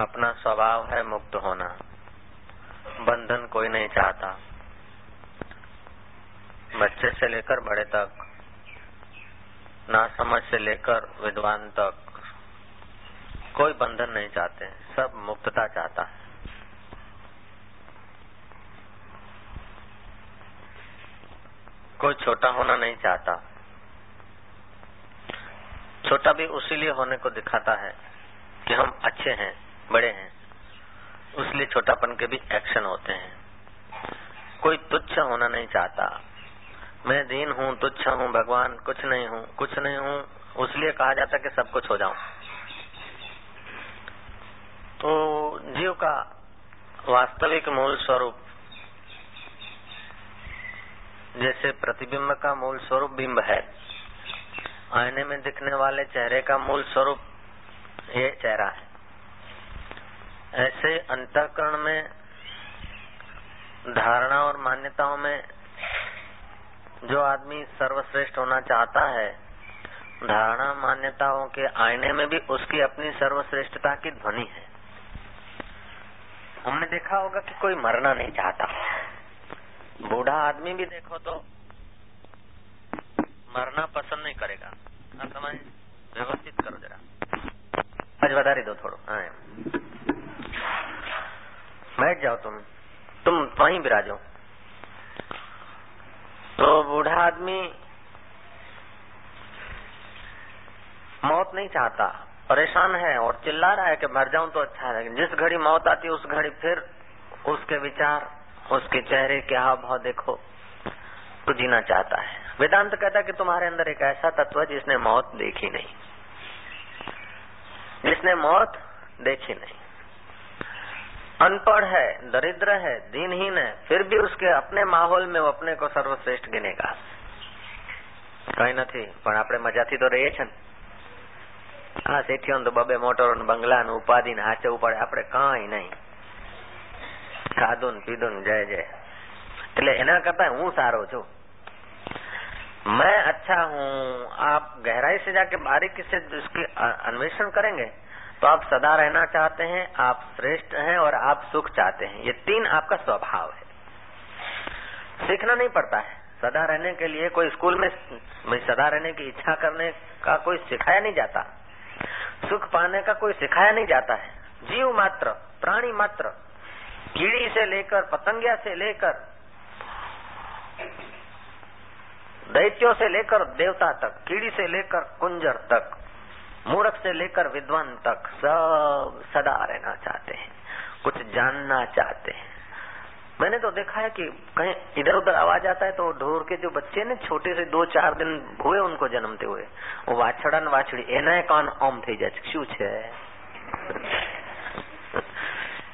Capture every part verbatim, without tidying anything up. अपना स्वभाव है मुक्त होना, बंधन कोई नहीं चाहता। बच्चे से लेकर बड़े तक, नासमझ से लेकर विद्वान तक कोई बंधन नहीं चाहते, सब मुक्तता चाहता है। कोई छोटा होना नहीं चाहता, छोटा भी उसी लिए होने को दिखाता है कि हम अच्छे हैं, बड़े हैं, उसलिए छोटापन के भी एक्शन होते हैं। कोई तुच्छ होना नहीं चाहता, मैं दीन हूँ, तुच्छ हूँ, भगवान कुछ नहीं हूँ, कुछ नहीं हूँ, उसलिए कहा जाता कि सब कुछ हो जाऊं। तो जीव का वास्तविक मूल स्वरूप, जैसे प्रतिबिंब का मूल स्वरूप बिंब है, आईने में दिखने वाले चेहरे का मूल स्वरूप ये चेहरा है, ऐसे अंतःकरण में, धारणा और मान्यताओं में जो आदमी सर्वश्रेष्ठ होना चाहता है, धारणा मान्यताओं के आईने में भी उसकी अपनी सर्वश्रेष्ठता की ध्वनि है। हमने देखा होगा कि कोई मरना नहीं चाहता, बूढ़ा आदमी भी देखो तो मरना पसंद नहीं करेगा। समय व्यवस्थित करो जरा, आज बधारी दो थोड़ा, हाँ बैठ जाओ, तुम तुम वहीं बिराजो। तो बूढ़ा आदमी मौत नहीं चाहता, परेशान है और चिल्ला रहा है कि मर जाऊं तो अच्छा है। जिस घड़ी मौत आती उस घड़ी फिर उसके विचार, उसके चेहरे के हाव भाव देखो तो जीना चाहता है। वेदांत कहता है कि तुम्हारे अंदर एक ऐसा तत्व है जिसने मौत देखी नहीं, जिसने मौत देखी नहीं। अनपढ़ है, दरिद्र है, दीनहीन है, फिर भी उसके अपने माहौल में वो अपने को सर्वश्रेष्ठ गिनेगा। કઈ નથી, પણ આપણે મજાથી તો રહીએ છે ને। આ શેઠિયો તો બબે મોટરો ને બંગલા ને ઉપાધિ ને હાચે ઉપાડે, આપણે કઈ નહીં, ખાધું ને પીધું ને જય જય। એટલે એના કરતા હું સારો છું, मैं अच्छा हूँ। आप गहराई से जाके बारीकी से उसकी अन्वेषण करेंगे तो आप सदा रहना चाहते हैं, आप श्रेष्ठ हैं और आप सुख चाहते हैं। ये तीन आपका स्वभाव है, सीखना नहीं पड़ता है। सदा रहने के लिए कोई स्कूल में सदा रहने की इच्छा करने का कोई सिखाया नहीं जाता, सुख पाने का कोई सिखाया नहीं जाता है। जीव मात्र, प्राणी मात्र, कीड़ी से लेकर पतंगिया से लेकर दैत्यों से लेकर देवता तक, कीड़ी से लेकर कुंजर तक, मूर्ख से लेकर विद्वान तक, सब सदा रहना चाहते हैं, कुछ जानना चाहते हैं। मैंने तो देखा है कि कहीं इधर उधर आवाज आता है तो ढोर के जो बच्चे ने छोटे से दो चार दिन हुए उनको जन्मते हुए, वो वाछड़ा न वाछड़ी एना कान ओम थी जाए शू छे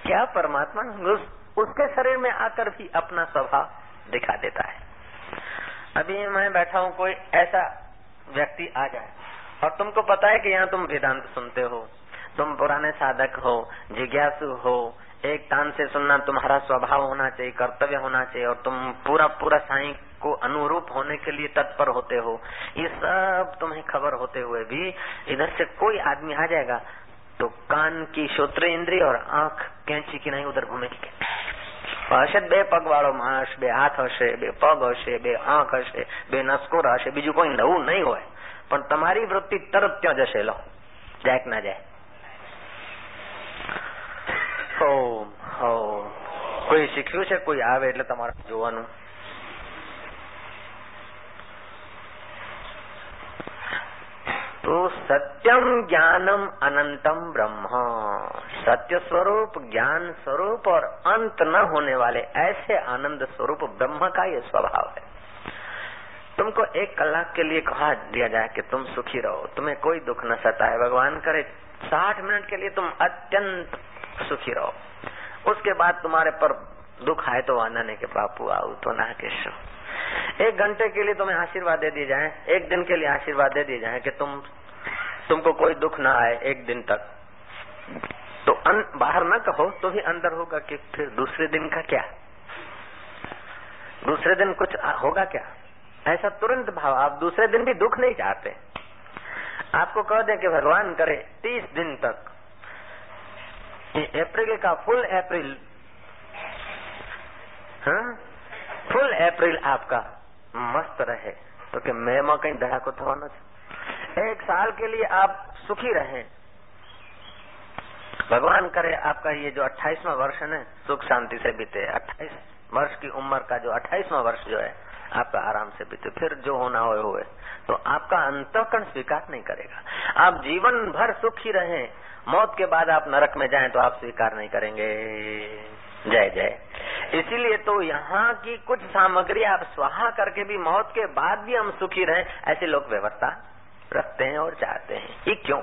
क्या परमात्मा उस, उसके शरीर में आकर भी अपना स्वभाव दिखा देता है। अभी मैं बैठा हूँ, कोई ऐसा व्यक्ति आ जाए और तुमको पता है कि यहाँ तुम वेदांत सुनते हो, तुम पुराने साधक हो, जिज्ञासु हो, एक तान से सुनना तुम्हारा स्वभाव होना चाहिए, कर्तव्य होना चाहिए और तुम पूरा पूरा साईं को अनुरूप होने के लिए तत्पर होते हो, ये सब तुम्हें खबर होते हुए भी इधर से कोई आदमी आ जाएगा तो कान की श्रोत्र इंद्रिय और आंख कैंची की नहीं उधर घूमेगी। हशे बे पग वालों मांस, बे हाथ हशे, बे पग हशे, बे आंख हशे, बे नसकोर हशे, बीजू कोई नवं नहीं होय, पर तुम्हारी वृत्ति तरत त्या जशे। लो जाए ना जाए, ओम ओम कोई सीख्यू छे, कोई आवे એટલે તમારે જોવાનું। तो सत्यम ज्ञानम अनंतम ब्रह्म, सत्य स्वरूप, ज्ञान स्वरूप और अंत न होने वाले ऐसे आनंद स्वरूप ब्रह्म का ये स्वभाव है। तुमको एक कलाक के लिए कहा दिया जाए कि तुम सुखी रहो, तुम्हें कोई दुख न सताए, भगवान करे साठ मिनट के लिए तुम अत्यंत सुखी रहो, उसके बाद तुम्हारे पर दुख आए तो आना नहीं के बापू आओ तो ना केशो। एक घंटे के लिए तुम्हें आशीर्वाद दे दिए जाए, एक दिन के लिए आशीर्वाद दे दिए जाए कि तुम तुमको कोई दुख ना आए एक दिन तक, तो अन, बाहर न कहो तो भी अंदर होगा कि फिर दूसरे दिन का क्या, दूसरे दिन कुछ होगा क्या, ऐसा तुरंत भाव। आप दूसरे दिन भी दुख नहीं चाहते। आपको कह दें कि भगवान करे तीस दिन तक ये अप्रैल का फुल अप्रैल, हाँ फुल अप्रैल आपका मस्त रहे, तो कि मेहमा कहीं धड़ाको थवानो छे। एक साल के लिए आप सुखी रहे, भगवान करे आपका ये जो अट्ठाईसवां वर्ष है सुख शांति से बीते। अट्ठाईस वर्ष की उम्र का जो अट्ठाईसवां वर्ष जो है आपका आराम से बीते, फिर जो होना हो हुए, तो आपका अंतःकरण स्वीकार नहीं करेगा। आप जीवन भर सुखी रहें, मौत के बाद आप नरक में जाएं तो आप स्वीकार नहीं करेंगे। जय जय। इसीलिए तो यहाँ की कुछ सामग्री आप स्वाहा करके भी मौत के बाद भी हम सुखी रहें ऐसे लोग व्यवस्था रखते हैं और चाहते हैं। ये क्यों?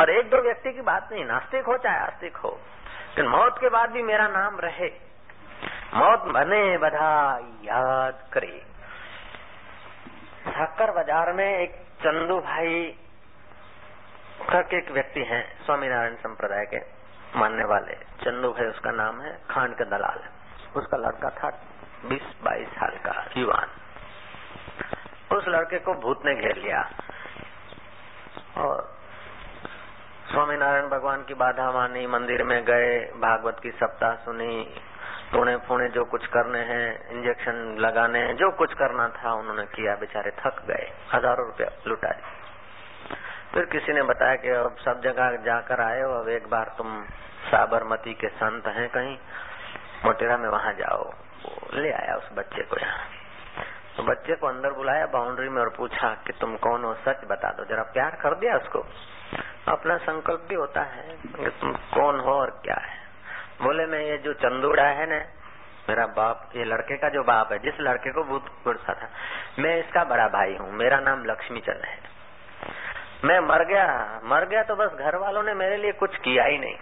और एक दो व्यक्ति की बात नहीं, नास्तिक हो चाहे आस्तिक हो, लेकिन मौत के बाद भी मेरा नाम रहे, मौत मने बधा याद करे। साकर बाजार में एक चंदू भाई करके एक व्यक्ति हैं, स्वामीनारायण संप्रदाय के मानने वाले। चंदू भाई उसका नाम है, खांड के दलाल। उसका लड़का था बीस बाईस साल का युवान। उस लड़के को भूत ने घेर लिया और स्वामीनारायण भगवान की बाधा मानी, मंदिर में गए, भागवत की सप्ताह सुनी, टोने फोने जो कुछ करने हैं, इंजेक्शन लगाने हैं, जो कुछ करना था उन्होंने किया। बेचारे थक गए, हजारों रुपया लुटा दिए। फिर किसी ने बताया कि अब सब जगह जाकर आए हो, अब एक बार तुम साबरमती के संत हैं कहीं मोटेरा में, वहां जाओ। ले आया उस बच्चे को यहाँ, तो बच्चे को अंदर बुलाया बाउंड्री में और पूछा कि तुम कौन हो, सच बता दो। जरा प्यार कर दिया उसको, अपना संकल्प भी होता है कि तुम कौन हो और क्या है। बोले मैं ये जो चंदूड़ा है ना मेरा बाप, ये लड़के का जो बाप है जिस लड़के को भूत गुड़सा था, मैं इसका बड़ा भाई हूँ, मेरा नाम लक्ष्मी चंद है। मैं मर गया, मर गया तो बस घर वालों ने मेरे लिए कुछ किया ही नहीं,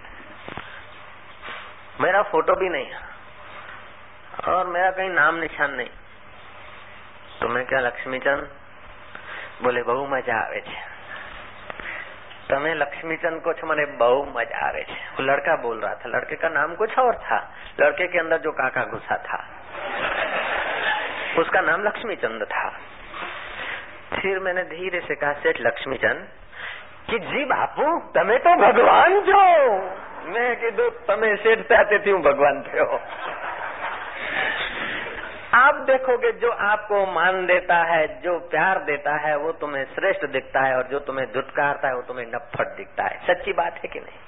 मेरा फोटो भी नहीं और मेरा कहीं नाम निशान नहीं, तो मैं क्या लक्ष्मी चंद? बोले बहु मजा आवे छे, तमें लक्ष्मी चंद को मैंने बहु मजा आवे छे। वो लड़का बोल रहा था, लड़के का नाम कुछ और था, लड़के के अंदर जो काका घुसा था उसका नाम लक्ष्मी चंद था। फिर मैंने धीरे से कहा, सेठ लक्ष्मी चंद कि जी बापू तमें तो भगवान जो। मैं कीधु तमें सेठ चाहते थी, हूँ भगवान थे हो। आप देखोगे जो आपको मान देता है, जो प्यार देता है, वो तुम्हें श्रेष्ठ दिखता है, और जो तुम्हें झुटकारता है वो तुम्हें नफट दिखता है। सच्ची बात है कि नहीं?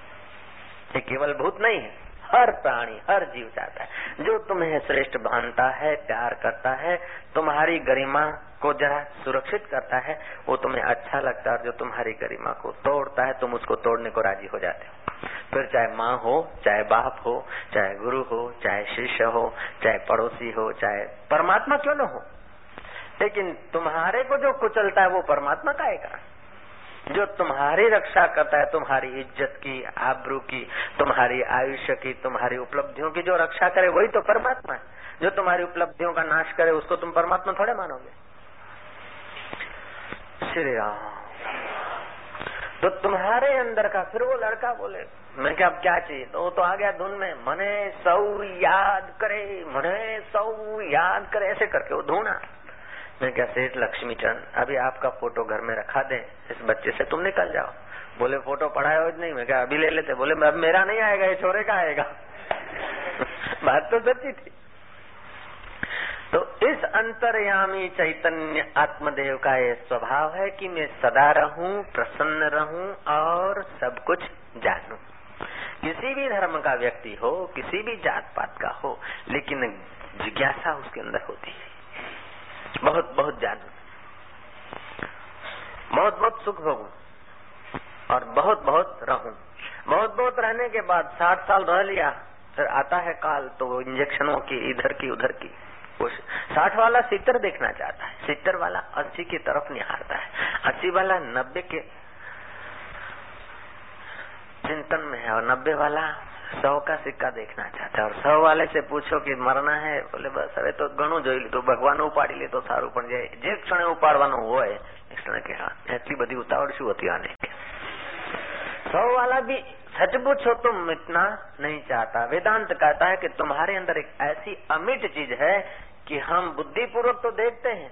ये केवल भूत नहीं है, हर प्राणी हर जीव चाहता है। जो तुम्हें श्रेष्ठ मानता है, प्यार करता है, तुम्हारी गरिमा को जरा सुरक्षित करता है, वो तुम्हें अच्छा लगता है। और जो तुम्हारी गरिमा को तोड़ता है तुम उसको तोड़ने को राजी हो जाते हो। फिर चाहे माँ हो, चाहे बाप हो, चाहे गुरु हो, चाहे शिष्य हो, चाहे पड़ोसी हो, चाहे परमात्मा क्यों न हो, लेकिन तुम्हारे को जो कुचलता है वो परमात्मा का एक है। जो तुम्हारी रक्षा करता है, तुम्हारी इज्जत की, आबरू की, तुम्हारी आयुष्य की, तुम्हारी उपलब्धियों की जो रक्षा करे वही तो परमात्मा है। जो तुम्हारी उपलब्धियों का नाश करे उसको तुम परमात्मा थोड़े मानोगे। श्री राम। तो तुम्हारे अंदर का, फिर वो लड़का बोले मैं क्या, अब क्या चाहिए? तो वो तो आ गया धुन में, मने सौ याद करे, मने सौ याद करे, ऐसे करके वो धुना। मैं क्या सेठ लक्ष्मी चंद अभी आपका फोटो घर में रखा दे, इस बच्चे से तुम निकल जाओ। बोले फोटो पढ़ाया हो नहीं। मैं क्या अभी ले लेते। बोले अब मेरा नहीं आएगा, ये छोरे का आएगा। बात तो सच्ची थी। तो इस अंतर्यामी चैतन्य आत्मदेव का ये स्वभाव है कि मैं सदा रहूं, प्रसन्न रहूं और सब कुछ जानूं। किसी भी धर्म का व्यक्ति हो, किसी भी जात पात का हो, लेकिन जिज्ञासा उसके अंदर होती है, बहुत बहुत जानूं, बहुत बहुत सुख भोगूं और बहुत बहुत रहूं। बहुत बहुत रहने के बाद साठ साल रह लिया, फिर आता है काल तो वो इंजेक्शनों की इधर की उधर की। साठ वाला सितर देखना चाहता है, सितर वाला अस्सी की तरफ निहारता है, अस्सी वाला नब्बे के चिंतन में है, और नब्बे वाला सौ का सिक्का देखना चाहता है। और सौ वाले से पूछो कि मरना है, बोले बस अरे तो घणो जोई लीधो, भगवान उपाड़ी ले तो सारू, पण जे जे क्षणे उपाड़વાનો હોય એ ક્ષણે કે હા એટલી બધી ઉતાવળ શું હતી આને। सौ वाला भी सच पूछो तो मिटना नहीं चाहता। वेदांत कहता है कि तुम्हारे अंदर एक ऐसी अमिट चीज है कि हम बुद्धि पूर्वक तो देखते हैं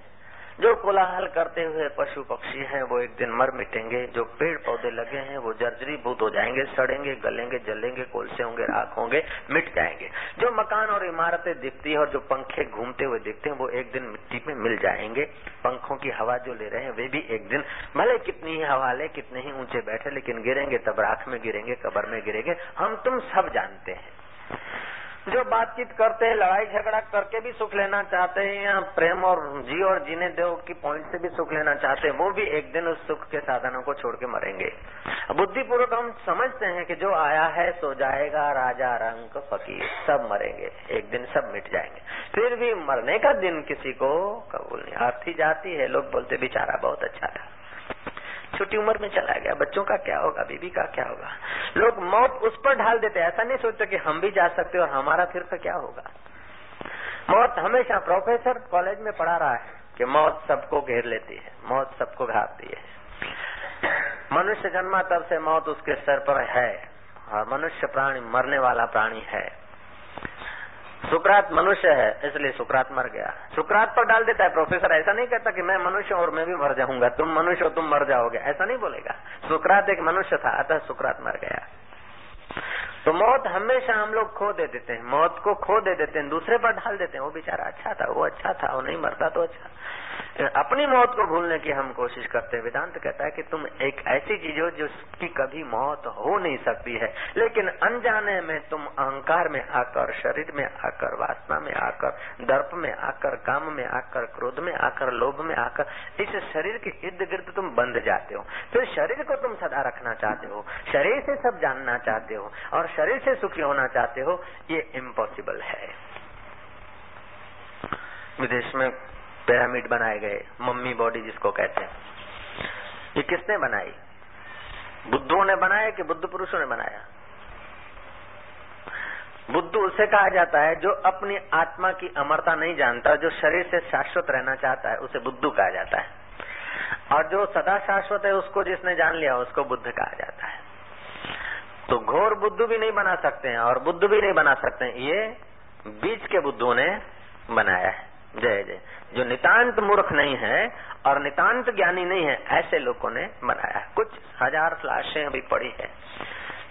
जो कोलाहल करते हुए पशु पक्षी हैं वो एक दिन मर मिटेंगे, जो पेड़ पौधे लगे हैं वो जर्जरीभूत हो जाएंगे, सड़ेंगे, गलेंगे, जलेंगे, कोलसे होंगे, राख होंगे, मिट जाएंगे। जो मकान और इमारतें दिखती है और जो पंखे घूमते हुए दिखते हैं वो एक दिन मिट्टी में मिल जाएंगे। पंखों की हवा जो ले रहे हैं वे भी एक दिन भले कितनी ही हवा ले, कितने ही ऊंचे बैठे, लेकिन गिरेंगे, तब राख में गिरेंगे, कब्र में गिरेंगे। हम तुम सब जानते हैं। जो बातचीत करते हैं, लड़ाई झगड़ा करके भी सुख लेना चाहते हैं, या प्रेम और जी और जीने देव की पॉइंट से भी सुख लेना चाहते हैं, वो भी एक दिन उस सुख के साधनों को छोड़ के मरेंगे। बुद्धिपूर्वक हम समझते हैं कि जो आया है सो जाएगा, राजा रंक फकीर सब मरेंगे, एक दिन सब मिट जाएंगे। फिर भी मरने का दिन किसी को कबूल नहीं। अर्थी जाती है, लोग बोलते बेचारा बहुत अच्छा था, छोटी उम्र में चला गया, बच्चों का क्या होगा, बीबी का क्या होगा। लोग मौत उस पर ढाल देते हैं, ऐसा नहीं सोचते कि हम भी जा सकते और हमारा फिर का क्या होगा। मौत हमेशा, प्रोफेसर कॉलेज में पढ़ा रहा है कि मौत सबको घेर लेती है, मौत सबको घातती है। मनुष्य जन्मा तब से मौत उसके सर पर है, और मनुष्य प्राणी मरने वाला प्राणी है। सुकरात मनुष्य है इसलिए सुकरात मर गया, सुकरात पर डाल देता है प्रोफेसर। ऐसा नहीं कहता कि मैं मनुष्य और मैं भी मर जाऊंगा, तुम मनुष्य हो तुम मर जाओगे, ऐसा नहीं बोलेगा। सुकरात एक मनुष्य था, अतः सुकरात मर गया। तो मौत हमेशा हम लोग खो दे देते हैं, मौत को खो दे देते हैं, दूसरे पर ढाल देते हैं। वो बेचारा अच्छा था, वो अच्छा था, वो नहीं मरता तो अच्छा। अपनी मौत को भूलने की हम कोशिश करते हैं। वेदांत कहता है कि तुम एक ऐसी चीज हो जिसकी कभी मौत हो नहीं सकती है, लेकिन अनजाने में तुम अहंकार में आकर, शरीर में आकर, वासना में आकर, दर्प में आकर, काम में आकर, क्रोध में आकर, लोभ में आकर, इस शरीर के इर्द गिर्द तुम बंध जाते हो। फिर शरीर को तुम सदा रखना चाहते हो, शरीर से सब जानना चाहते हो, और शरीर से सुखी होना चाहते हो, ये इम्पॉसिबल है। विदेश में पिरामिड बनाए गए, मम्मी बॉडी जिसको कहते हैं, ये किसने बनाई? बुद्धों ने बनाया कि बुद्ध पुरुषों ने बनाया? बुद्ध उसे कहा जाता है जो अपनी आत्मा की अमरता नहीं जानता, जो शरीर से शाश्वत रहना चाहता है उसे बुद्धू कहा जाता है, और जो सदा शाश्वत है उसको जिसने जान लिया उसको बुद्ध कहा जाता है। तो घोर बुद्धू भी नहीं बना सकते हैं और बुद्ध भी नहीं बना सकते हैं, ये बीच के बुद्धों ने बनाया है। जय जय। जो नितांत मूर्ख नहीं है और नितांत ज्ञानी नहीं है, ऐसे लोगों ने बनाया है। कुछ हजार लाशें अभी पड़ी है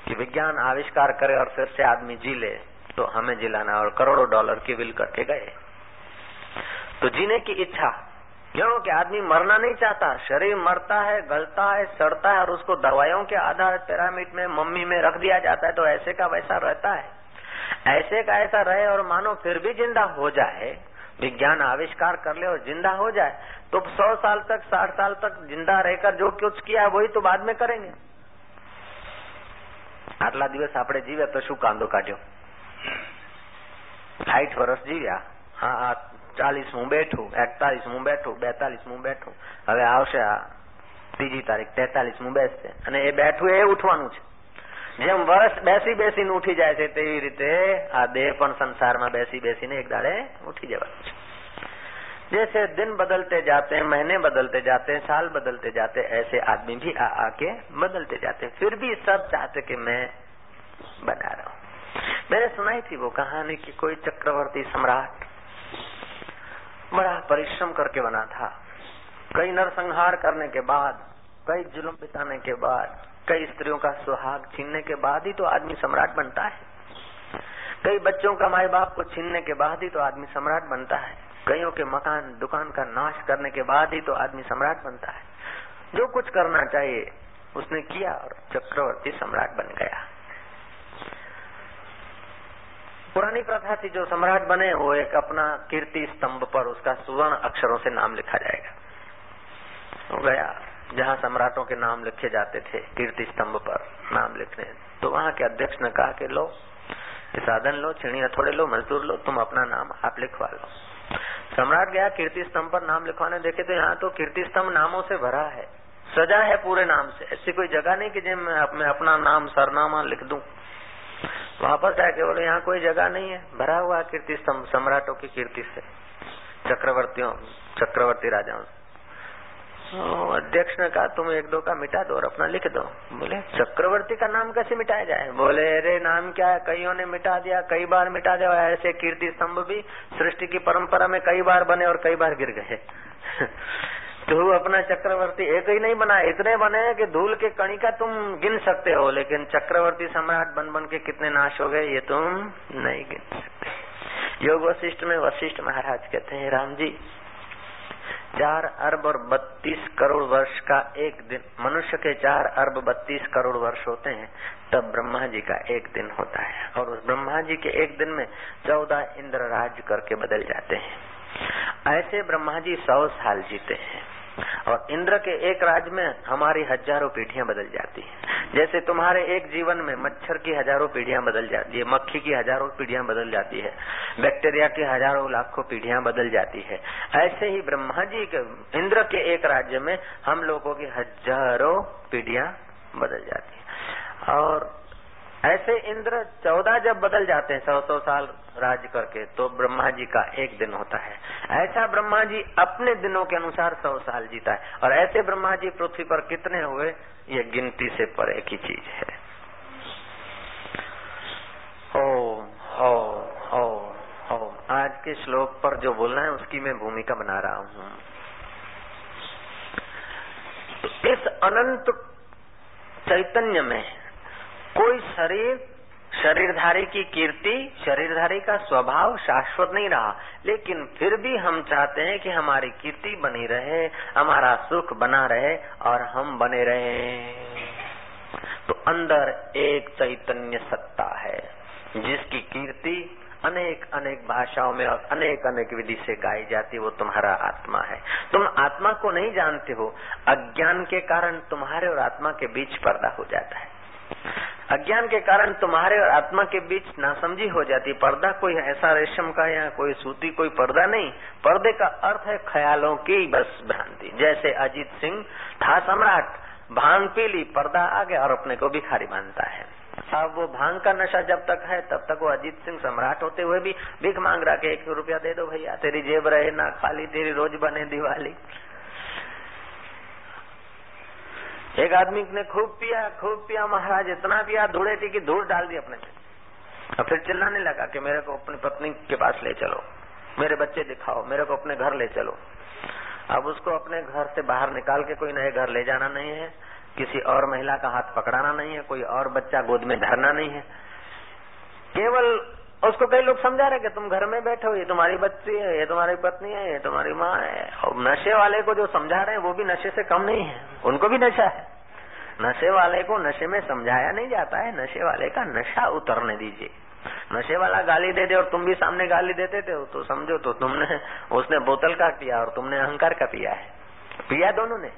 कि विज्ञान आविष्कार करे और फिर से आदमी जी ले तो हमें जिलाना, और करोड़ों डॉलर की विल करके गए। तो जीने की इच्छा, क्योंकि आदमी मरना नहीं चाहता, शरीर मरता है, गलता है, सड़ता है, और उसको दवाइयों के आधार पिरामिड में, मम्मी में रख दिया जाता है, तो ऐसे का वैसा रहता है, ऐसे का ऐसा रहे। और मानो फिर भी जिंदा हो जाए, विज्ञान आविष्कार कर ले और जिंदा हो जाए, तो सौ साल तक, साठ साल तक जिंदा रहकर जो कुछ किया है वही तो बाद में करेंगे। आटला दिवस आपड़े जीव्या तो शू कांदो काट्यो, साठ वर्ष जीव्या, हाँ चालीसमું બેઠું, એકતાલીસમું બેઠું, બેતાલીસમું બેઠું, હવે આવશે આ ત્રીજી તારીખ તેતાલીસમું બેસશે, અને એ બેઠું એ ઉઠવાનું છે। જેમ વર્ષ બેસી બેસીને ઉઠી જાય છે તેવી રીતે આ દેહ પણ સંસારમાં બેસી બેસીને એક દાડે ઉઠી જવાનું છે। जैसे दिन बदलते जाते हैं, महीने बदलते जाते हैं, साल बदलते जाते हैं, ऐसे आदमी भी आ आके बदलते जाते हैं। फिर भी सब चाहते कि मैं बना रहा हूँ। मैंने सुनाई थी वो कहानी की, कोई चक्रवर्ती सम्राट बड़ा परिश्रम करके बना था, कई नरसंहार करने के बाद, कई जुल्म बिताने के बाद, कई स्त्रियों का सुहाग छीनने के बाद ही तो आदमी सम्राट बनता है, कई बच्चों का माए बाप को छीनने के बाद ही तो आदमी सम्राट बनता है, कईयों के मकान दुकान का नाश करने के बाद ही तो आदमी सम्राट बनता है। जो कुछ करना चाहिए उसने किया और चक्रवर्ती सम्राट बन गया। पुरानी प्रथा थी, जो सम्राट बने वो एक अपना कीर्ति स्तंभ पर उसका सुवर्ण अक्षरों से नाम लिखा जाएगा। तो गया जहाँ सम्राटों के नाम लिखे जाते थे, कीर्ति स्तंभ पर नाम लिखने, तो वहाँ के अध्यक्ष ने कहा कि लो साधन लो, छीनी हथौड़े लो, मजदूर लो, तुम अपना नाम आप लिखवा लो। सम्राट गया कीर्ति स्तंभ पर नाम लिखवाने, देखे तो यहाँ तो कीर्ति स्तंभ नामों से भरा है, सजा है पूरे नाम से। ऐसी कोई जगह नहीं कि जिसमें मैं अपना नाम सरनामा लिख दूं। वापस आके बोले यहाँ कोई जगह नहीं है, भरा हुआ कीर्ति स्तंभ सम्राटों की कीर्ति से, चक्रवर्तियों, चक्रवर्ती राजाओं। अध्यक्ष ने कहा तुम एक दो का मिटा दो और अपना लिख दो। बोले चक्रवर्ती का नाम कैसे मिटाया जाए? बोले अरे नाम क्या है, कईयों ने मिटा दिया, कई बार मिटा दिया। ऐसे कीर्ति स्तंभ भी सृष्टि की परंपरा में कई बार बने और कई बार गिर गए। तो अपना चक्रवर्ती एक ही नहीं बना, इतने बने कि धूल के कणिका तुम गिन सकते हो, लेकिन चक्रवर्ती सम्राट बन बन के कितने नाश हो गए ये तुम नहीं गिन सकते। योग वशिष्ठ में वशिष्ठ महाराज कहते हैं, राम जी चार अरब और बत्तीस करोड़ वर्ष का एक दिन, मनुष्य के चार अरब बत्तीस करोड़ वर्ष होते हैं, तब ब्रह्मा जी का एक दिन होता है। और उस ब्रह्मा जी के एक दिन में चौदह इंद्र राज करके बदल जाते हैं। ऐसे ब्रह्मा जी सौ साल जीते हैं और इंद्र के एक राज में हमारी हजारों पीढ़ियां बदल जाती हैं। जैसे तुम्हारे एक जीवन में मच्छर की हजारों पीढ़ियां बदल जाती है, मक्खी की हजारों पीढ़ियां बदल जाती है, बैक्टीरिया की हजारों लाखों पीढ़ियां बदल जाती है, ऐसे ही ब्रह्मा जी के इंद्र के एक राज्य में हम लोगों की हजारों पीढ़ियां बदल जाती है। और ऐसे इंद्र चौदह जब बदल जाते हैं सौ सौ साल राज करके, तो ब्रह्मा जी का एक दिन होता है। ऐसा ब्रह्मा जी अपने दिनों के अनुसार सौ साल जीता है। और ऐसे ब्रह्मा जी पृथ्वी पर कितने हुए ये गिनती से परे की चीज है। ओम ओम ओम ओम। आज के श्लोक पर जो बोलना है उसकी मैं भूमिका बना रहा हूँ। इस अनंत चैतन्य में कोई शरीर, शरीरधारी की कीर्ति, शरीरधारी का स्वभाव शाश्वत नहीं रहा, लेकिन फिर भी हम चाहते हैं कि हमारी कीर्ति बनी रहे, हमारा सुख बना रहे और हम बने रहे। तो अंदर एक चैतन्य सत्ता है जिसकी कीर्ति अनेक अनेक भाषाओं में और अनेक अनेक विधि से गाई जाती, वो तुम्हारा आत्मा है। तुम आत्मा को नहीं जानते हो, अज्ञान के कारण तुम्हारे और आत्मा के बीच पर्दा हो जाता है। अज्ञान के कारण तुम्हारे और आत्मा के बीच नासमझी हो जाती। पर्दा कोई ऐसा रेशम का या कोई सूती कोई पर्दा नहीं, पर्दे का अर्थ है ख्यालों की बस भ्रांति। जैसे अजीत सिंह था सम्राट, भांग पी ली, पर्दा आ गया और अपने को भिखारी मानता है। अब वो भांग का नशा जब तक है तब तक वो अजीत सिंह सम्राट होते हुए भी भीख मांग रहा के एक सौ रुपया दे दो भैया, तेरी जेब रहे ना खाली, तेरी रोज बने दिवाली। एक आदमी ने खूब पिया खूब पिया महाराज, इतना पिया धूड़े थी कि धूल डाल दी अपने पे और फिर चिल्लाने लगा कि मेरे को अपनी पत्नी के पास ले चलो, मेरे बच्चे दिखाओ, मेरे को अपने घर ले चलो। अब उसको अपने घर से बाहर निकाल के कोई नए घर ले जाना नहीं है, किसी और महिला का हाथ पकड़ाना नहीं है, कोई और बच्चा गोद में धरना नहीं है। केवल उसको कई लोग समझा रहे कि तुम घर में बैठे हो, ये तुम्हारी बच्ची है, ये तुम्हारी पत्नी है, ये तुम्हारी माँ है। और नशे वाले को जो समझा रहे हैं वो भी नशे से कम नहीं है, उनको भी नशा है। नशे वाले को नशे में समझाया नहीं जाता है, नशे वाले का नशा उतरने दीजिए। नशे वाला गाली दे दे और तुम भी सामने गाली देते थे तो समझो तो तुमने, उसने बोतल का पिया और तुमने अहंकार का पिया है, पिया दोनों ने।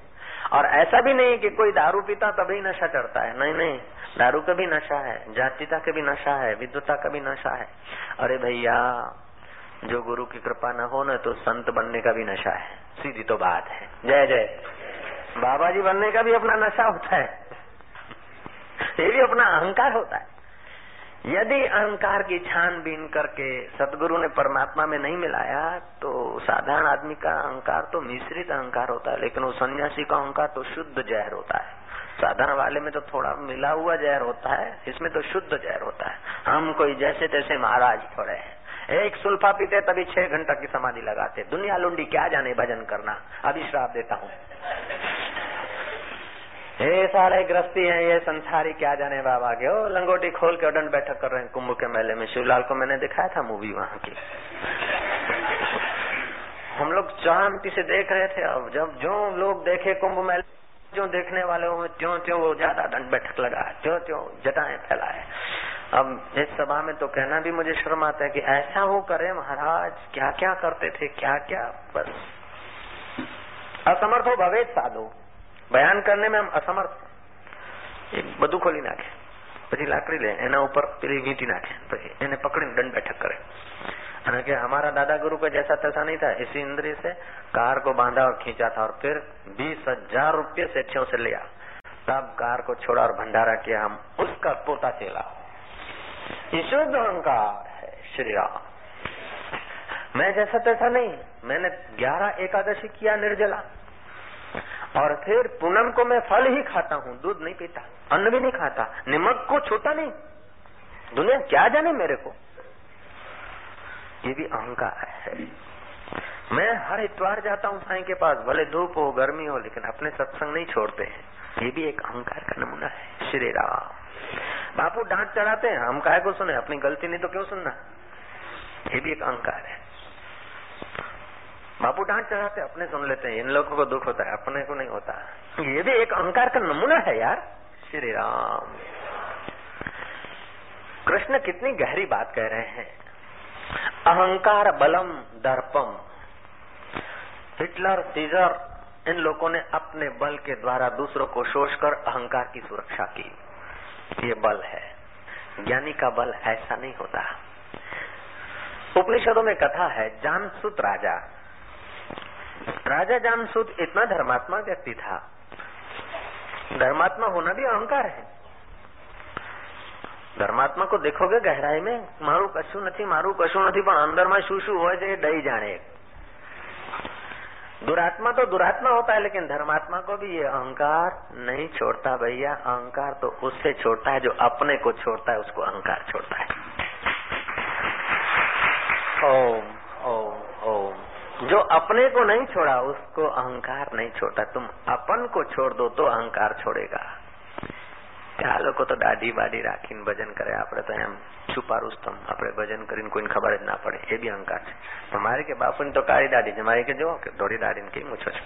और ऐसा भी नहीं कि कोई दारू पीता तभी नशा चढ़ता है, नहीं नहीं, दारू का भी नशा है, जातिता का भी नशा है, विद्वता का भी नशा है। अरे भैया, जो गुरु की कृपा न हो न तो संत बनने का भी नशा है, सीधी तो बात है। जय जय। बाबा जी बनने का भी अपना नशा होता है, ये भी अपना अहंकार होता है। यदि अहंकार की छानबीन करके सदगुरु ने परमात्मा में नहीं मिलाया तो साधारण आदमी का अहंकार तो मिश्रित अहंकार होता है, लेकिन वो सन्यासी का अहंकार तो शुद्ध जहर होता है। साधारण वाले में तो थोड़ा मिला हुआ जहर होता है, इसमें तो शुद्ध जहर होता है। हम कोई जैसे तैसे महाराज थोड़े हैं, एक सुल्फा पीते तभी छह घंटा की समाधि लगाते। दुनिया लुंडी क्या जाने भजन करना, अभी श्राप देता हूँ। ये सारे ग्रस्ती हैं, ये संसारी क्या जाने बाबा के, ओ लंगोटी खोल के उडन बैठक कर रहे हैं। कुंभ के मेले में शिवलाल को मैंने दिखाया था मूवी, वहाँ की हम लोग शांति से देख रहे थे। अब जब जो लोग देखे कुंभ मेले, जो देखने वाले हों त्यों त्यों वो ज्यादा दंड बैठक लगा, त्यों त्यों जटाएं फैलाए। अब इस सभा में तो कहना भी मुझे शर्म आता है कि ऐसा हो करे महाराज, क्या क्या करते थे, क्या क्या। बस असमर्थ हो भवेद साधो, बयान करने में हम असमर्थ। एक बदू खोली नाखे, પછી લાકડી લે એના ઉપર પેલી વીંટી નાખે, પછી એને પકડીને દંડ બેઠક કરે અને કે हमारा दादा गुरु का जैसा तैसा नहीं था, इसी इंद्री से कार को बांधा और खींचा था और फिर बीस हजार रुपये सेठियों से लिया, तब कार को छोड़ा और भंडारा किया, हम उसका पोता चेला। शुद्ध अहंकार है। श्री राम। मैं जैसा तैसा नहीं, मैंने ग्यारह एकादशी किया निर्जला, और फिर पूनम को मैं फल ही खाता हूँ, दूध नहीं पीता, अन्न भी नहीं खाता, नमक को छोटा नहीं। दुनिया क्या जाने मेरे को, ये भी अहंकार है। मैं हर इतवार जाता हूँ साईं के पास, भले धूप हो गर्मी हो, लेकिन अपने सत्संग नहीं छोड़ते हैं। ये भी एक अहंकार का नमूना है। श्री राम बापू डांट चढ़ाते हैं, हम काहे को सुने, अपनी गलती नहीं तो क्यों सुनना। ये भी एक अहंकार है। बापू डांट चढ़ाते अपने सुन लेते हैं, इन लोगों को दुख होता है, अपने को नहीं होता। ये भी एक अहंकार का नमूना है यार। श्री राम कृष्ण कितनी गहरी बात कह रहे हैं। अहंकार बलम दर्पम। हिटलर सीजर इन लोगों ने अपने बल के द्वारा दूसरों को शोषकर अहंकार की सुरक्षा की। ये बल है, ज्ञानी का बल ऐसा नहीं होता। उपनिषदों में कथा है, जामसूत राजा, राजा जामसूत इतना धर्मात्मा व्यक्ति था। धर्मात्मा होना भी अहंकार है। धर्मात्मा को देखोगे गहराई में, मारू कशु नहीं, मारू कशु नहीं, पर अंदर में शू शू हो जाए डई जाने। दुरात्मा तो दुरात्मा होता है, लेकिन धर्मात्मा को भी ये अहंकार नहीं छोड़ता। भैया अहंकार तो उससे छोड़ता है जो अपने को छोड़ता है, उसको अहंकार छोड़ता है। ओम ओम ओम। जो अपने को नहीं छोड़ा उसको अहंकार नहीं छोड़ता। तुम अपन को छोड़ दो तो अहंकार छोड़ेगा। क्या लोग तो दाढ़ी बाढ़ी राखीन भजन करे, आपने तो एम छुपा रुस्तम आपने भजन करीन कोई खबर ना पड़े, ये भी अहंकार है। हमारे के बापू ने तो काली दाढ़ी जमाई के जो थोड़ी दाढ़ी के मूछो छे,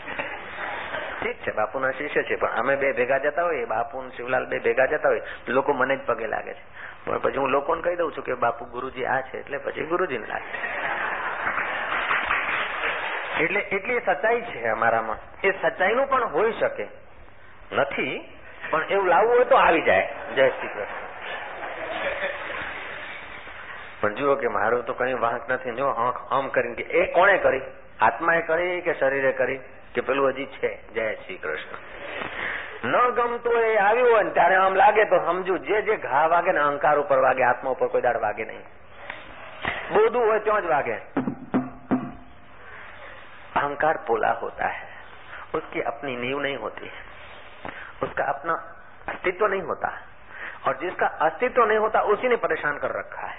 ठीक छे, बापूना शिष्य छे, पण અમે બે ભેગા જતા હોય, બાપુ અને શિવલાલ બે ભેગા જતા હોય, લોકો મને જ પગે લાગે છે। પણ પછી હું લોકોને કહી દઉં છું કે બાપુ ગુરુજી આ છે, એટલે પછી ગુરુજીને લાગે। એટલે એટલી સચ્ચાઈ છે અમારામાં। એ સચ્ચાઈનું પણ હોઈ શકે, નથી પણ એવું લાવવું હોય તો આવી જાય। જય શ્રી કૃષ્ણ। પણ જુઓ કે મારું તો કઈ વાંક નથી। જો આંખ આમ કરીને કે એ કોણે કરી, આત્માએ કરી કે શરીરે કરી કે પેલું હજી છે। જય શ્રી કૃષ્ણ। ન ગમતું હોય આવ્યું હોય ને ત્યારે આમ લાગે તો સમજુ જે જે ઘા વાગે ને અહંકાર ઉપર વાગે, આત્મા ઉપર કોઈ દાડ વાગે નહીં। બોધું હોય ત્યાં જ વાગે। अहंकार पोला होता है, उसकी अपनी नींव नहीं होती है, उसका अपना अस्तित्व नहीं होता। और जिसका अस्तित्व नहीं होता उसी ने परेशान कर रखा है।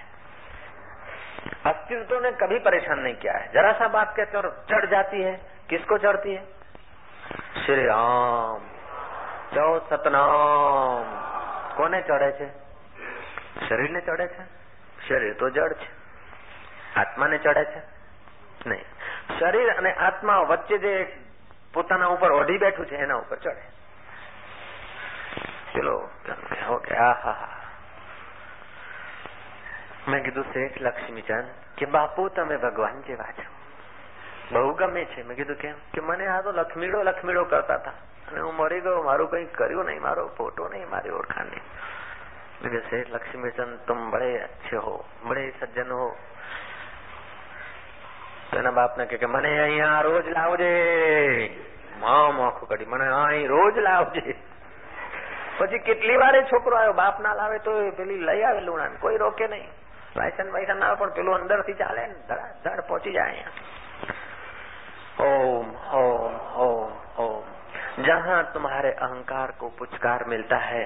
अस्तित्व ने कभी परेशान नहीं किया है। जरा सा बात कहते और चढ़ जाती है। किसको चढ़ती है? श्री राम जय सतनाम कोने चढ़े छे? शरीर ने चढ़े छे? शरीर तो जड़ छे। आत्मा ने चढ़े छे? नहीं। शरीर અને આત્મા વચ્ચે જે પોતાના ઉપર ઓઢી બેઠું છે એના ઉપર ચડે। चलो हो गया। हा हा मैं कीधु शेठ लक्ष्मीचंद के बापू तमे भगवान जेवा छो, बहु गमे छे। मैं कीधु केम के मने आ तो लक्ष्मीड़ो लक्ष्मीड़ो करता था अने हूँ मरी गयो, मारू कई कर्यु नहीं, मारो फोटो नहीं, मारी ओळखाण नहीं। मैं कीधु शेठ लक्ष्मीचंद तुम बड़े अच्छे हो, बड़े सज्जन हो। तेना बाप ने के मने अहींया रोज लावजे। मां माखू कडी मने अहीं रोज लावजे। પછી કેટલી વારે છોકરો આવ્યો, બાપ ના લાવે તો પેલી લઈ આવે લુણાને, કોઈ રોકે નહીં। લાયસન્સ વાયસન ના આવે પણ પેલું અંદરથી ચાલે ને, ધડાધડ પહોંચી જાય અહીંયા। ઓમ ઓમ ઓમ ઓમ। जहां तुम्हारे अहंकार को पुचकार मिलता है,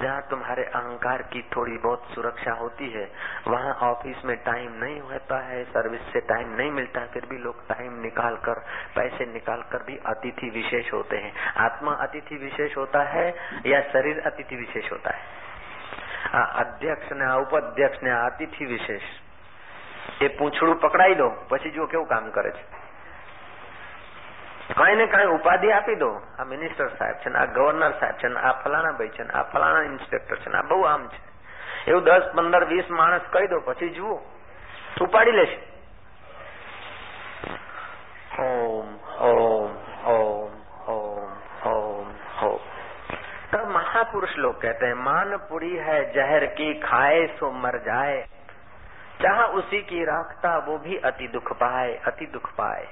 जहां तुम्हारे अहंकार की थोड़ी बहुत सुरक्षा होती है, वहां ऑफिस में टाइम नहीं होता है, सर्विस से टाइम नहीं मिलता, फिर भी लोग टाइम निकाल कर, पैसे निकाल कर भी अतिथि विशेष होते हैं। आत्मा अतिथि विशेष होता है या शरीर अतिथि विशेष होता है? अध्यक्ष ने उपाध्यक्ष ने अतिथि विशेष ये पूंछड़ू पकड़ाई दो पछी जो केवुं काम करे छे। कहीं ने कहीं उपाधि आपी दो। आ मिनिस्टर साहब छे, आ गवर्नर साहब छे, आ फलाना भाई छे, आ फलाना इंस्पेक्टर छे, आ बहु आम छे। एवं दस पंदर वीस माणस कही दो पछी जुओ उपाड़ी लेशे। ओम ओम ओम ओम ओम हो। तब महापुरुष लोग कहते हैं, मान पूरी है जहर की, खाए सो मर जाए, चाह उसी की राखता वो भी अति दुख पाए, अति दुख पाए।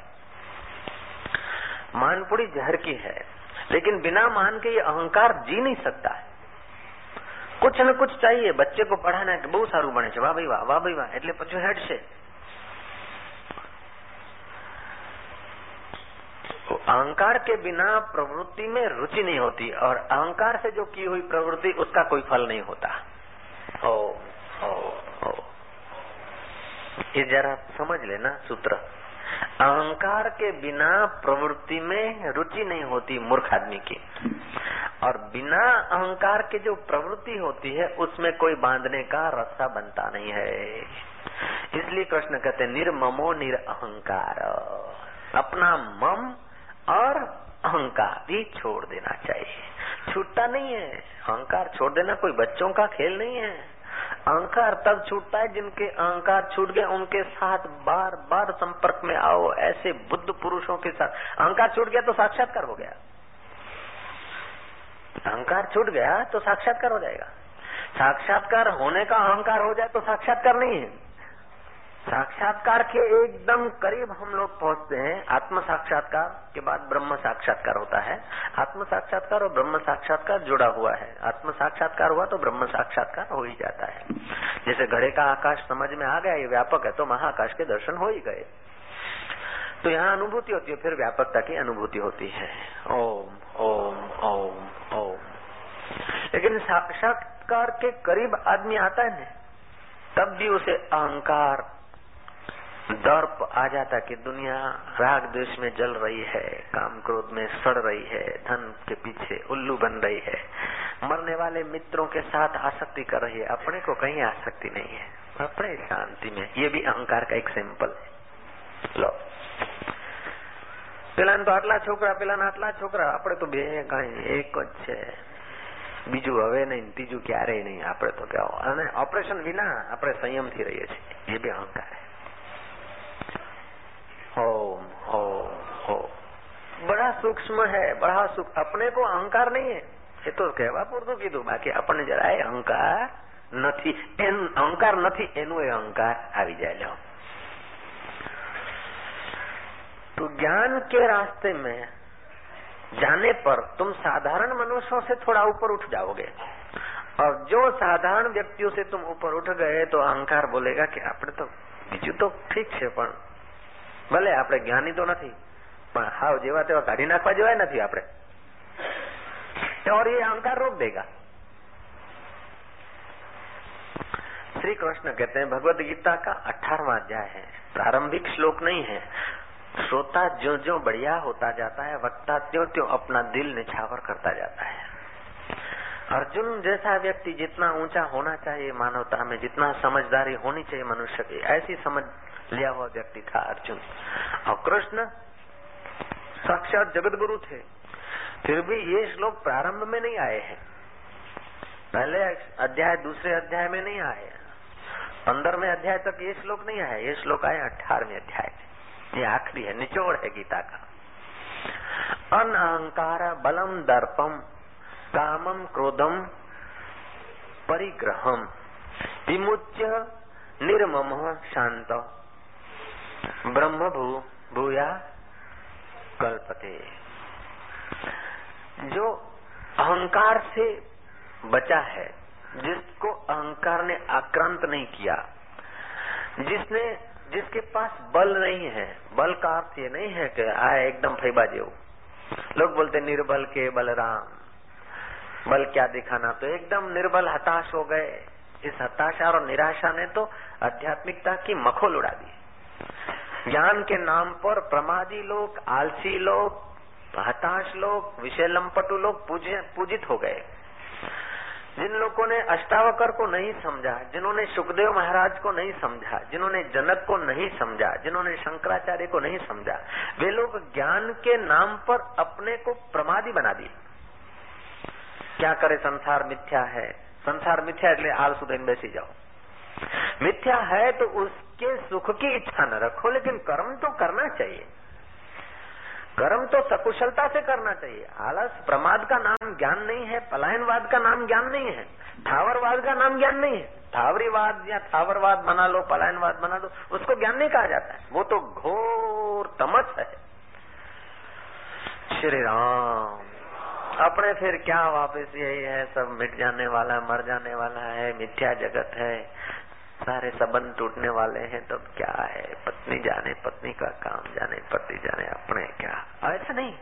मानपुड़ी जहर की है, लेकिन बिना मान के ये अहंकार जी नहीं सकता है। कुछ न कुछ चाहिए। बच्चे को पढ़ाना है कि बहुत सारू बने छे, वाह भाई वाह, वाह भाई वाह, એટલે પછી હેડશે। अहंकार के बिना प्रवृत्ति में रुचि नहीं होती और अहंकार से जो की हुई प्रवृत्ति उसका कोई फल नहीं होता। ओ, ओ, ओ। ये जरा समझ लेना सूत्र, अहंकार के बिना प्रवृत्ति में रुचि नहीं होती मूर्ख आदमी की, और बिना अहंकार के जो प्रवृत्ति होती है उसमें कोई बांधने का रस्सा बनता नहीं है। इसलिए कृष्ण कहते निर्ममो निरअहंकार, अपना मम और अहंकार भी छोड़ देना चाहिए। छूटता नहीं है अहंकार, छोड़ देना कोई बच्चों का खेल नहीं है। अहंकार तब छूटता है जिनके अहंकार छूट गए उनके साथ बार बार संपर्क में आओ, ऐसे बुद्ध पुरुषों के साथ। अहंकार छूट गया तो साक्षात्कार हो गया, अहंकार छूट गया तो साक्षात्कार हो जाएगा। साक्षात्कार होने का अहंकार हो जाए तो साक्षात्कार नहीं है। साक्षात्कार के एकदम करीब हम लोग पहुंचते हैं। आत्म साक्षात्कार के बाद ब्रह्म साक्षात्कार होता है। आत्म साक्षात्कार और ब्रह्म साक्षात्कार जुड़ा हुआ है। आत्म साक्षात्कार हुआ तो ब्रह्म साक्षात्कार हो ही जाता है। जैसे घड़े का आकाश समझ में आ गया, ये व्यापक है तो महाकाश के दर्शन हो ही गए। तो यहाँ अनुभूति होती है, फिर व्यापकता की अनुभूति होती है। ओम ओम ओम ओम। लेकिन साक्षात्कार के करीब आदमी आता है न, तब भी उसे अहंकार दर्प आ जाता कि दुनिया राग द्वेष में जल रही है, काम क्रोध में सड़ रही है, धन के पीछे उल्लू बन रही है, मरने वाले मित्रों के साथ आसक्ति कर रही है, अपने को कहीं आसक्ति नहीं है, अपने शांति में। ये भी अहंकार का एक सैंपल है। लो पेलान तो आटला छोकरा, पेलान आटला छोकरा, आपड़े तो बे कहीं एक ज છે, બીજું હવે નહીં, ત્રીજું ક્યારેય નહીં, આપણે તો કહો। અને ઓપરેશન વિના આપણે સંયમથી રહીએ છીએ, એ બી અહંકાર છે। ओम ओम ओम। बड़ा सूक्ष्म है, बड़ा सूक्ष्म। अपने को अहंकार नहीं है, ये तो કહેવા પૂરતું કીધું, બાકી આપણને જરાય અહંકાર નથી। એન અહંકાર નથી, એનો એ અહંકાર આવી જાય। લો तो ज्ञान के रास्ते में जाने पर तुम साधारण मनुष्यों से थोड़ा ऊपर उठ जाओगे, और जो साधारण व्यक्तियों से तुम ऊपर उठ गए तो अहंकार बोलेगा कि આપણે તો બીજું તો ઠીક છે, પણ ભલે આપણે જ્ઞાની તો નથી, પણ હાવ જેવા તેવા કાઢી નાખવા જેવાય નથી આપણે। और ये अहंकार रोक देगा। श्री कृष्ण कहते हैं भगवद गीता का अठारहवां अध्याय है, प्रारंभिक श्लोक नहीं है। श्रोता जो जो बढ़िया होता जाता है, वक्ता त्यों त्यों अपना दिल निछावर करता जाता है। अर्जुन जैसा व्यक्ति जितना ऊंचा होना चाहिए मानवता में, जितना समझदारी होनी चाहिए मनुष्य की, ऐसी समझ लिया हुआ व्यक्ति था अर्जुन। और कृष्ण साक्षात जगत गुरु थे, फिर भी ये श्लोक प्रारंभ में नहीं आए हैं, पहले अध्याय दूसरे अध्याय में नहीं आए, पंद्रहवें अध्याय तक ये श्लोक नहीं आया। ये श्लोक आए अठारहवें अध्याय में, ये आखिरी है, निचोड़ है गीता का। अन अहंकार बलम दर्पम कामम क्रोधम परिग्रहम विमुच्य निर्मम शांत ब्रह्म भू भूया कल्पते। जो अहंकार से बचा है, जिसको अहंकार ने आक्रांत नहीं किया, जिसने जिसके पास बल नहीं है। बल का अर्थ ये नहीं है कि आए एकदम फैबा जेऊ। लोग बोलते निर्बल के बलराम, बल क्या दिखाना, तो एकदम निर्बल हताश हो गए। इस हताशा और निराशा ने तो आध्यात्मिकता की मखोल उड़ा दी। ज्ञान के नाम पर प्रमादी लोग, आलसी लोग, हताश लोग, विषय लंपटू लोग पूजित हो गए। जिन लोगों ने अष्टावकर को नहीं समझा, जिन्होंने सुखदेव महाराज को नहीं समझा, जिन्होंने जनक को नहीं समझा, जिन्होंने शंकराचार्य को नहीं समझा, वे लोग ज्ञान के नाम पर अपने को प्रमादी बना दिए। क्या करे, संसार मिथ्या है, संसार मिथ्या એટલે આળસુ થઈને બેસી જાઓ। मिथ्या है तो उसके सुख की इच्छा न रखो, लेकिन कर्म तो करना चाहिए, कर्म तो सकुशलता से करना चाहिए। आलस, प्रमाद का नाम ज्ञान नहीं है, पलायनवाद का नाम ज्ञान नहीं है, थावरवाद का नाम ज्ञान नहीं है। थावरीवाद या थावरवाद बना लो, पलायनवाद बना लो, उसको ज्ञान नहीं कहा जाता है, वो तो घोर तमस है। श्री राम। अपने फिर क्या वापस यही है, सब मिट जाने वाला, मर जाने वाला है, मिथ्या जगत है, सारे संबंध टूटने वाले हैं, तब क्या है, पत्नी जाने, पत्नी का काम जाने, पति जाने, अपने क्या। ऐसा नहीं।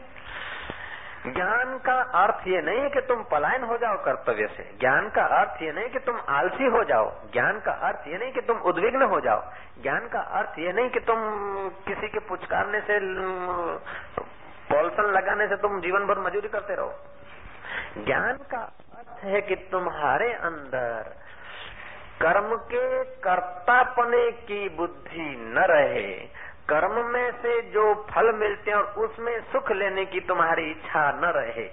ज्ञान का अर्थ ये नहीं है कि तुम पलायन हो जाओ कर्तव्य से। ज्ञान का अर्थ ये नहीं कि तुम आलसी हो जाओ। ज्ञान का अर्थ ये नहीं कि तुम उद्विग्न हो जाओ। ज्ञान का अर्थ ये नहीं कि तुम किसी के पुचकारने से, पॉल्सन लगाने से तुम जीवन भर मजदूरी करते रहो। ज्ञान का अर्थ है कि तुम्हारे अंदर कर्म के कर्तापने की बुद्धि न रहे, कर्म में से जो फल मिलते हैं और उसमें सुख लेने की तुम्हारी इच्छा न रहे,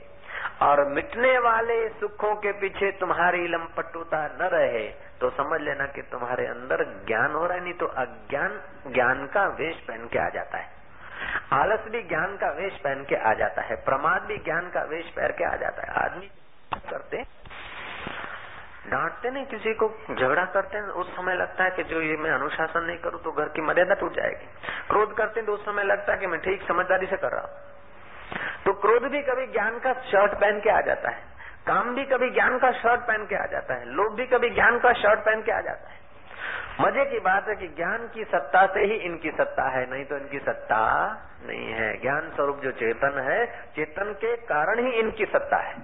और मिटने वाले सुखों के पीछे तुम्हारी लंपटुता न रहे, तो समझ लेना कि तुम्हारे अंदर ज्ञान हो रहा है। नहीं तो अज्ञान ज्ञान का वेश पहन के आ जाता है, आलस भी ज्ञान का वेश पहन के आ जाता है, प्रमाद भी ज्ञान का वेश पहन के आ जाता है। आदमी करते डांटते नहीं, किसी को झगड़ा करते हैं, उस समय लगता है कि जो ये मैं अनुशासन नहीं करूं तो घर की मर्यादा टूट जाएगी। क्रोध करते हैं तो उस समय लगता है कि मैं ठीक समझदारी से कर रहा हूं। तो क्रोध भी कभी ज्ञान का शर्ट पहन के आ जाता है, काम भी कभी ज्ञान का शर्ट पहन के आ जाता है, लोभ भी कभी ज्ञान का शर्ट पहन के आ जाता है। मजे की बात है कि ज्ञान की सत्ता से ही इनकी सत्ता है, नहीं तो इनकी सत्ता नहीं है। ज्ञान स्वरूप जो चेतन है, चेतन के कारण ही इनकी सत्ता है।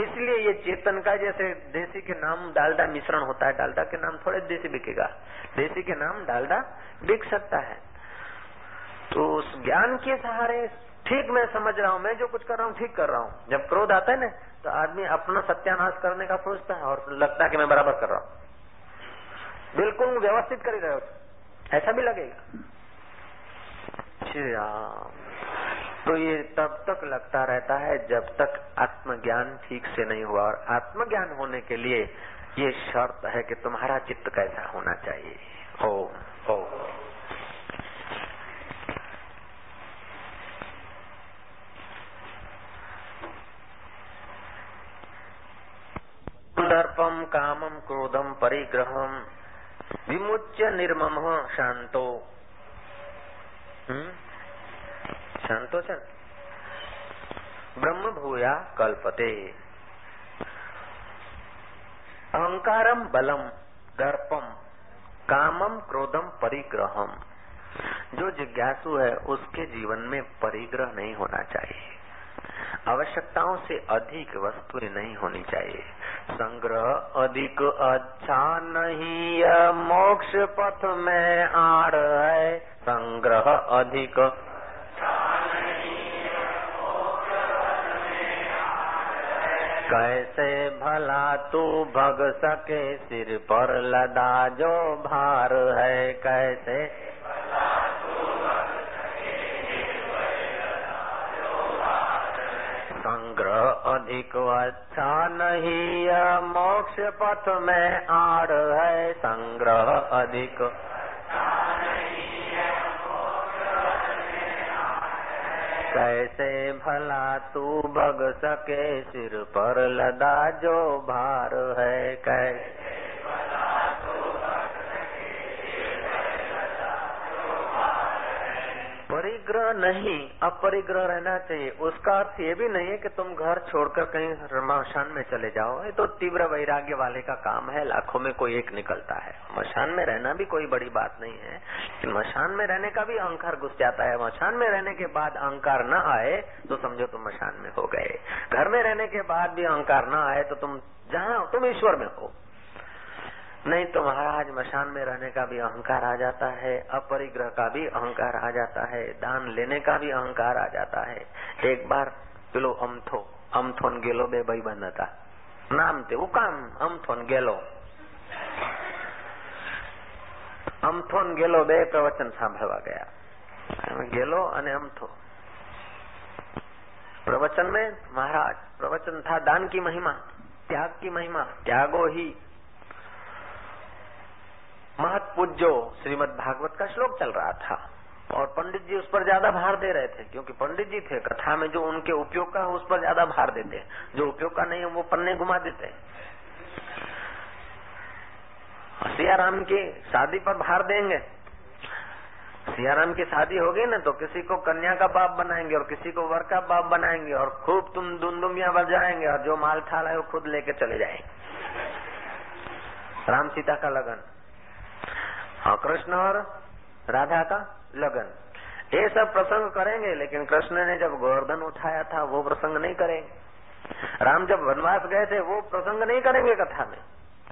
इसलिए ये चेतन का जैसे देसी के नाम डालडा मिश्रण होता है, डालडा के नाम थोड़े देसी बिकेगा, देसी के नाम डालडा बिक सकता है। तो उस ज्ञान के सहारे ठीक मैं समझ रहा हूँ, मैं जो कुछ कर रहा हूँ ठीक कर रहा हूँ। जब क्रोध आता है ना तो आदमी अपना सत्यानाश करने का सोचता है और लगता है कि मैं बराबर कर रहा हूँ, बिल्कुल व्यवस्थित कर ही रहे हो, ऐसा भी लगेगा। श्री राम। तो ये तब तक लगता रहता है जब तक आत्मज्ञान ठीक से नहीं हुआ, और आत्मज्ञान होने के लिए ये शर्त है कि तुम्हारा चित्त कैसा होना चाहिए। ओ ओ दर्पम कामम क्रोधम परिग्रहम विमुच्य निर्मम शांतो। हम्म शांतो चल ब्रह्म भूया कल्पते। अहंकारम बलम दर्पम कामम क्रोधम परिग्रहम। जो जिज्ञासु है उसके जीवन में परिग्रह नहीं होना चाहिए, आवश्यकताओं से अधिक वस्तुएं नहीं होनी चाहिए। संग्रह अधिक अच्छा नहीं है, मोक्ष पथ में आड़ है। संग्रह अधिक कैसे भला तू भग सके, सिर पर लदा जो भार है। कैसे भला तू भग सके, सिर पर लदा जो भार है। संग्रह अधिक अच्छा नहीं है, मोक्ष पथ में आड़ है। संग्रह अधिक अच्छा नहीं है, मोक्ष पथ में आड़ है। कैसे भला तू भग सके, सिर पर लदा जो भार है। कैसे भला तू भग सके, सिर पर लदा जो भार है। परिग्रह नहीं, अपरिग्रह रहना चाहिए। उसका अर्थ ये भी नहीं है कि तुम घर छोड़कर कहीं श्मशान में चले जाओ, ये तो तीव्र वैराग्य वाले का काम है। लाखों में कोई एक निकलता है। मशान में रहना भी कोई बड़ी बात नहीं है। मशान में रहने का भी अहंकार घुस जाता है। मशान में रहने के बाद अहंकार न आए तो समझो तुम मशान में हो गए। घर में रहने के बाद भी अहंकार न आए तो तुम जहाँ तुम ईश्वर में हो। नहीं तो महाराज मशान में रहने का भी अहंकार आ जाता है, अपरिग्रह का भी अहंकार आ जाता है, दान लेने का भी अहंकार आ जाता है। एक बार पिलो अमथो अमथोन गेलो बे भाई बंद था, नाम थे वो काम अमथोन गेलो। अमथोन गेलो बे प्रवचन सांभळवा गया, गेलो अने अमथो। प्रवचन में महाराज प्रवचन था दान की महिमा, त्याग की महिमा, त्यागो ही महत्पूज्यो श्रीमद् भागवत का श्लोक चल रहा था, और पंडित जी उस पर ज्यादा भार दे रहे थे क्योंकि पंडित जी थे। कथा में जो उनके उपयोग का है उस पर ज्यादा भार देते, जो उपयोग का नहीं है वो पन्ने घुमा देते। सियाराम की शादी पर भार देंगे, सियाराम की शादी होगी ना तो किसी को कन्या का बाप बनाएंगे और किसी को वर का बाप बनाएंगे, और खूब तुम दुमदुमिया बजाएंगे, और जो माल थाल है वो खुद लेके चले जाएंगे। राम सीता का लगन और कृष्ण और राधा का लगन, ये सब प्रसंग करेंगे, लेकिन कृष्ण ने जब गोवर्धन उठाया था वो प्रसंग नहीं करेंगे, राम जब वनवास गए थे वो प्रसंग नहीं करेंगे कथा में,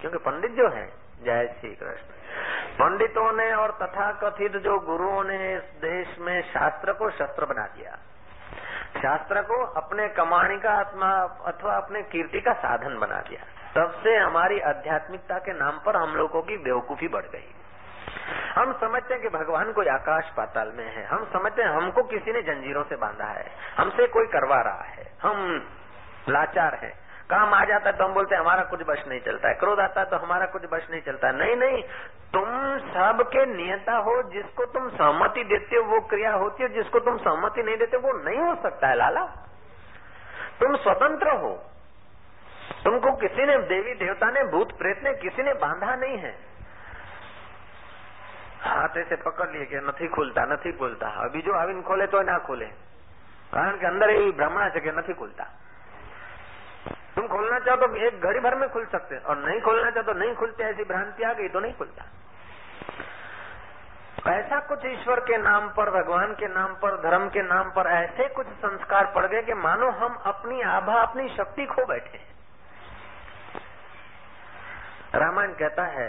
क्योंकि पंडित जो हैं, जय श्री कृष्ण, पंडितों ने और तथाकथित जो गुरुओं ने इस देश में शास्त्र को शस्त्र बना दिया, शास्त्र को अपने कमाणी का आत्मा अथवा अपने कीर्ति का साधन बना दिया। तब से हमारी आध्यात्मिकता के नाम पर हम लोगों की बेवकूफी बढ़ गई। हम समझते हैं कि भगवान कोई आकाश पाताल में है, हम समझते हैं हमको किसी ने जंजीरों से बांधा है, हमसे कोई करवा रहा है, हम लाचार हैं। काम आ जाता है तो हम बोलते हैं हमारा कुछ बश नहीं चलता है, क्रोध आता है तो हमारा कुछ बश नहीं चलता है। नहीं नहीं, तुम सब के नियता हो, जिसको तुम सहमति देते हो वो क्रिया होती है, जिसको तुम सहमति नहीं देते वो नहीं हो सकता है। लाला, तुम स्वतंत्र हो, तुमको किसी ने, देवी देवता ने, भूत प्रेत ने किसी ने बांधा नहीं है। हाथ ऐसे पकड़ लिए कि नहीं खुलता नहीं खुलता, अभी जो आविन खोले तो ना खोले, कारण के अंदर यही भ्रमणा है कि नहीं खुलता। तुम खोलना चाहो तो एक घड़ी भर में खुल सकते, और नहीं खोलना चाहो तो नहीं खुलते, ऐसी भ्रांति आ गई तो नहीं खुलता। ऐसा कुछ ईश्वर के नाम पर, भगवान के नाम पर, धर्म के नाम पर ऐसे कुछ संस्कार पड़ गए कि मानो हम अपनी आभा, अपनी शक्ति खो बैठे। रामायण कहता है,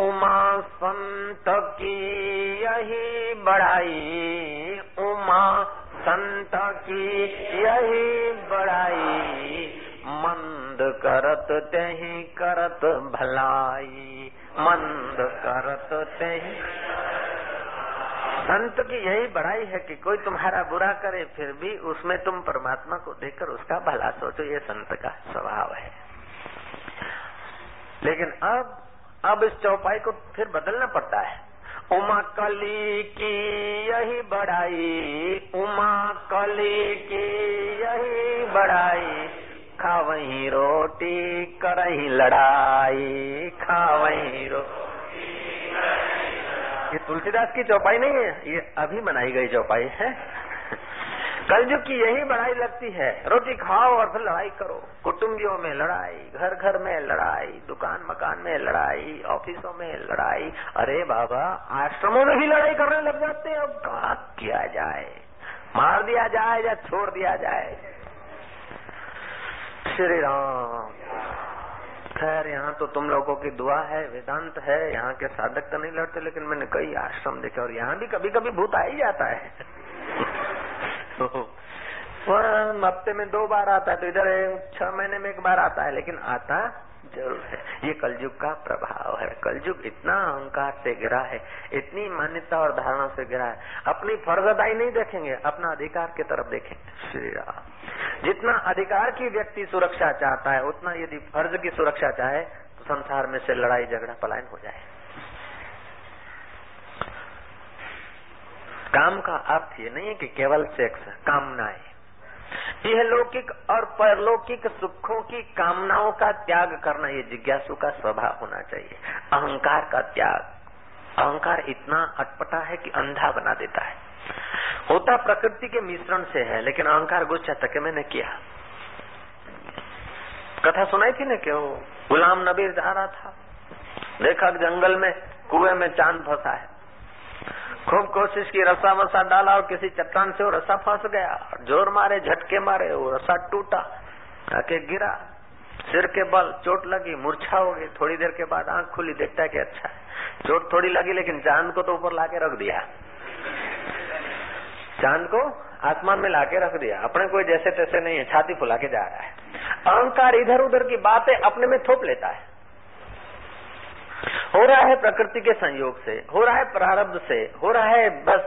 उमा संत की यही बड़ाई, उमा संत की यही बड़ाई, मंद करत तेहि करत भलाई, मंद करत तेहि। संत की यही बड़ाई है कि कोई तुम्हारा बुरा करे फिर भी उसमें तुम परमात्मा को देखकर उसका भला सोचो, ये संत का स्वभाव है। लेकिन अब अब इस चौपाई को फिर बदलना पड़ता है। उमा कली की यही बड़ाई, उमा कली की यही बड़ाई, खावहीं रोटी करहीं लड़ाई, खावहीं रोटी। ये तुलसीदास की चौपाई नहीं है, ये अभी बनाई गई चौपाई है। कलयुग की यही बड़ाई लगती है, रोटी खाओ और फिर लड़ाई करो, कुटुंबियों में लड़ाई, घर घर में लड़ाई, दुकान मकान में लड़ाई, ऑफिसों में लड़ाई, अरे बाबा आश्रमों में भी लड़ाई करने लग जाते हैं। अब क्या किया जाए, मार दिया जाए या छोड़ दिया जाए। श्री राम। खैर, यहाँ तो तुम लोगों की दुआ है, वेदांत है, यहाँ के साधक तो नहीं लड़ते, लेकिन मैंने कई आश्रम देखे और यहाँ भी कभी कभी भूत आ ही जाता है। हफ्ते में दो बार आता है, तो इधर छह महीने में एक बार आता है, लेकिन आता जरूर है। ये कलयुग का प्रभाव है। कलयुग इतना अहंकार से घिरा है, इतनी मान्यता और धारणा से घिरा है, अपनी फर्जदाई नहीं देखेंगे, अपना अधिकार की तरफ देखेंगे। श्री राम। जितना अधिकार की व्यक्ति सुरक्षा चाहता है, उतना यदि फर्ज की सुरक्षा चाहे तो संसार में से लड़ाई झगड़ा पलायन हो जाए। काम का अर्थ ये नहीं है कि केवल सेक्स, कामनाएं, यह लौकिक और परलौकिक सुखों की कामनाओं का त्याग करना, ये जिज्ञासु का स्वभाव होना चाहिए। अहंकार का त्याग। अहंकार इतना अटपटा है कि अंधा बना देता है। होता प्रकृति के मिश्रण से है, लेकिन अहंकार गुस्सा तक मैंने किया। कथा सुनाई थी ना कि वो गुलाम नबी जा रहा था, देखा जंगल में कुएं में चांद फंसा है, खूब कोशिश की, रस्सा वसा डाला और किसी चट्टान से वो रस्सा फंस गया, जोर मारे, झटके मारे, वो रस्सा टूटा, आके गिरा, सिर के बल चोट लगी, मूर्छा हो गई। थोड़ी देर के बाद आंख खुली, देखता है कि अच्छा चोट थोड़ी लगी, लेकिन चांद को तो ऊपर लाके रख दिया, चांद को आसमान में लाके रख दिया, अपने कोई जैसे तैसे नहीं है, छाती फुला के जा रहा है। अहंकार इधर उधर की बातें अपने में थोप लेता है। हो रहा है प्रकृति के संयोग से, हो रहा है प्रारब्ध से, हो रहा है बस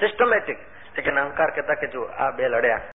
सिस्टमेटिक, लेकिन अहंकार कहता कि जो आ बे लड़या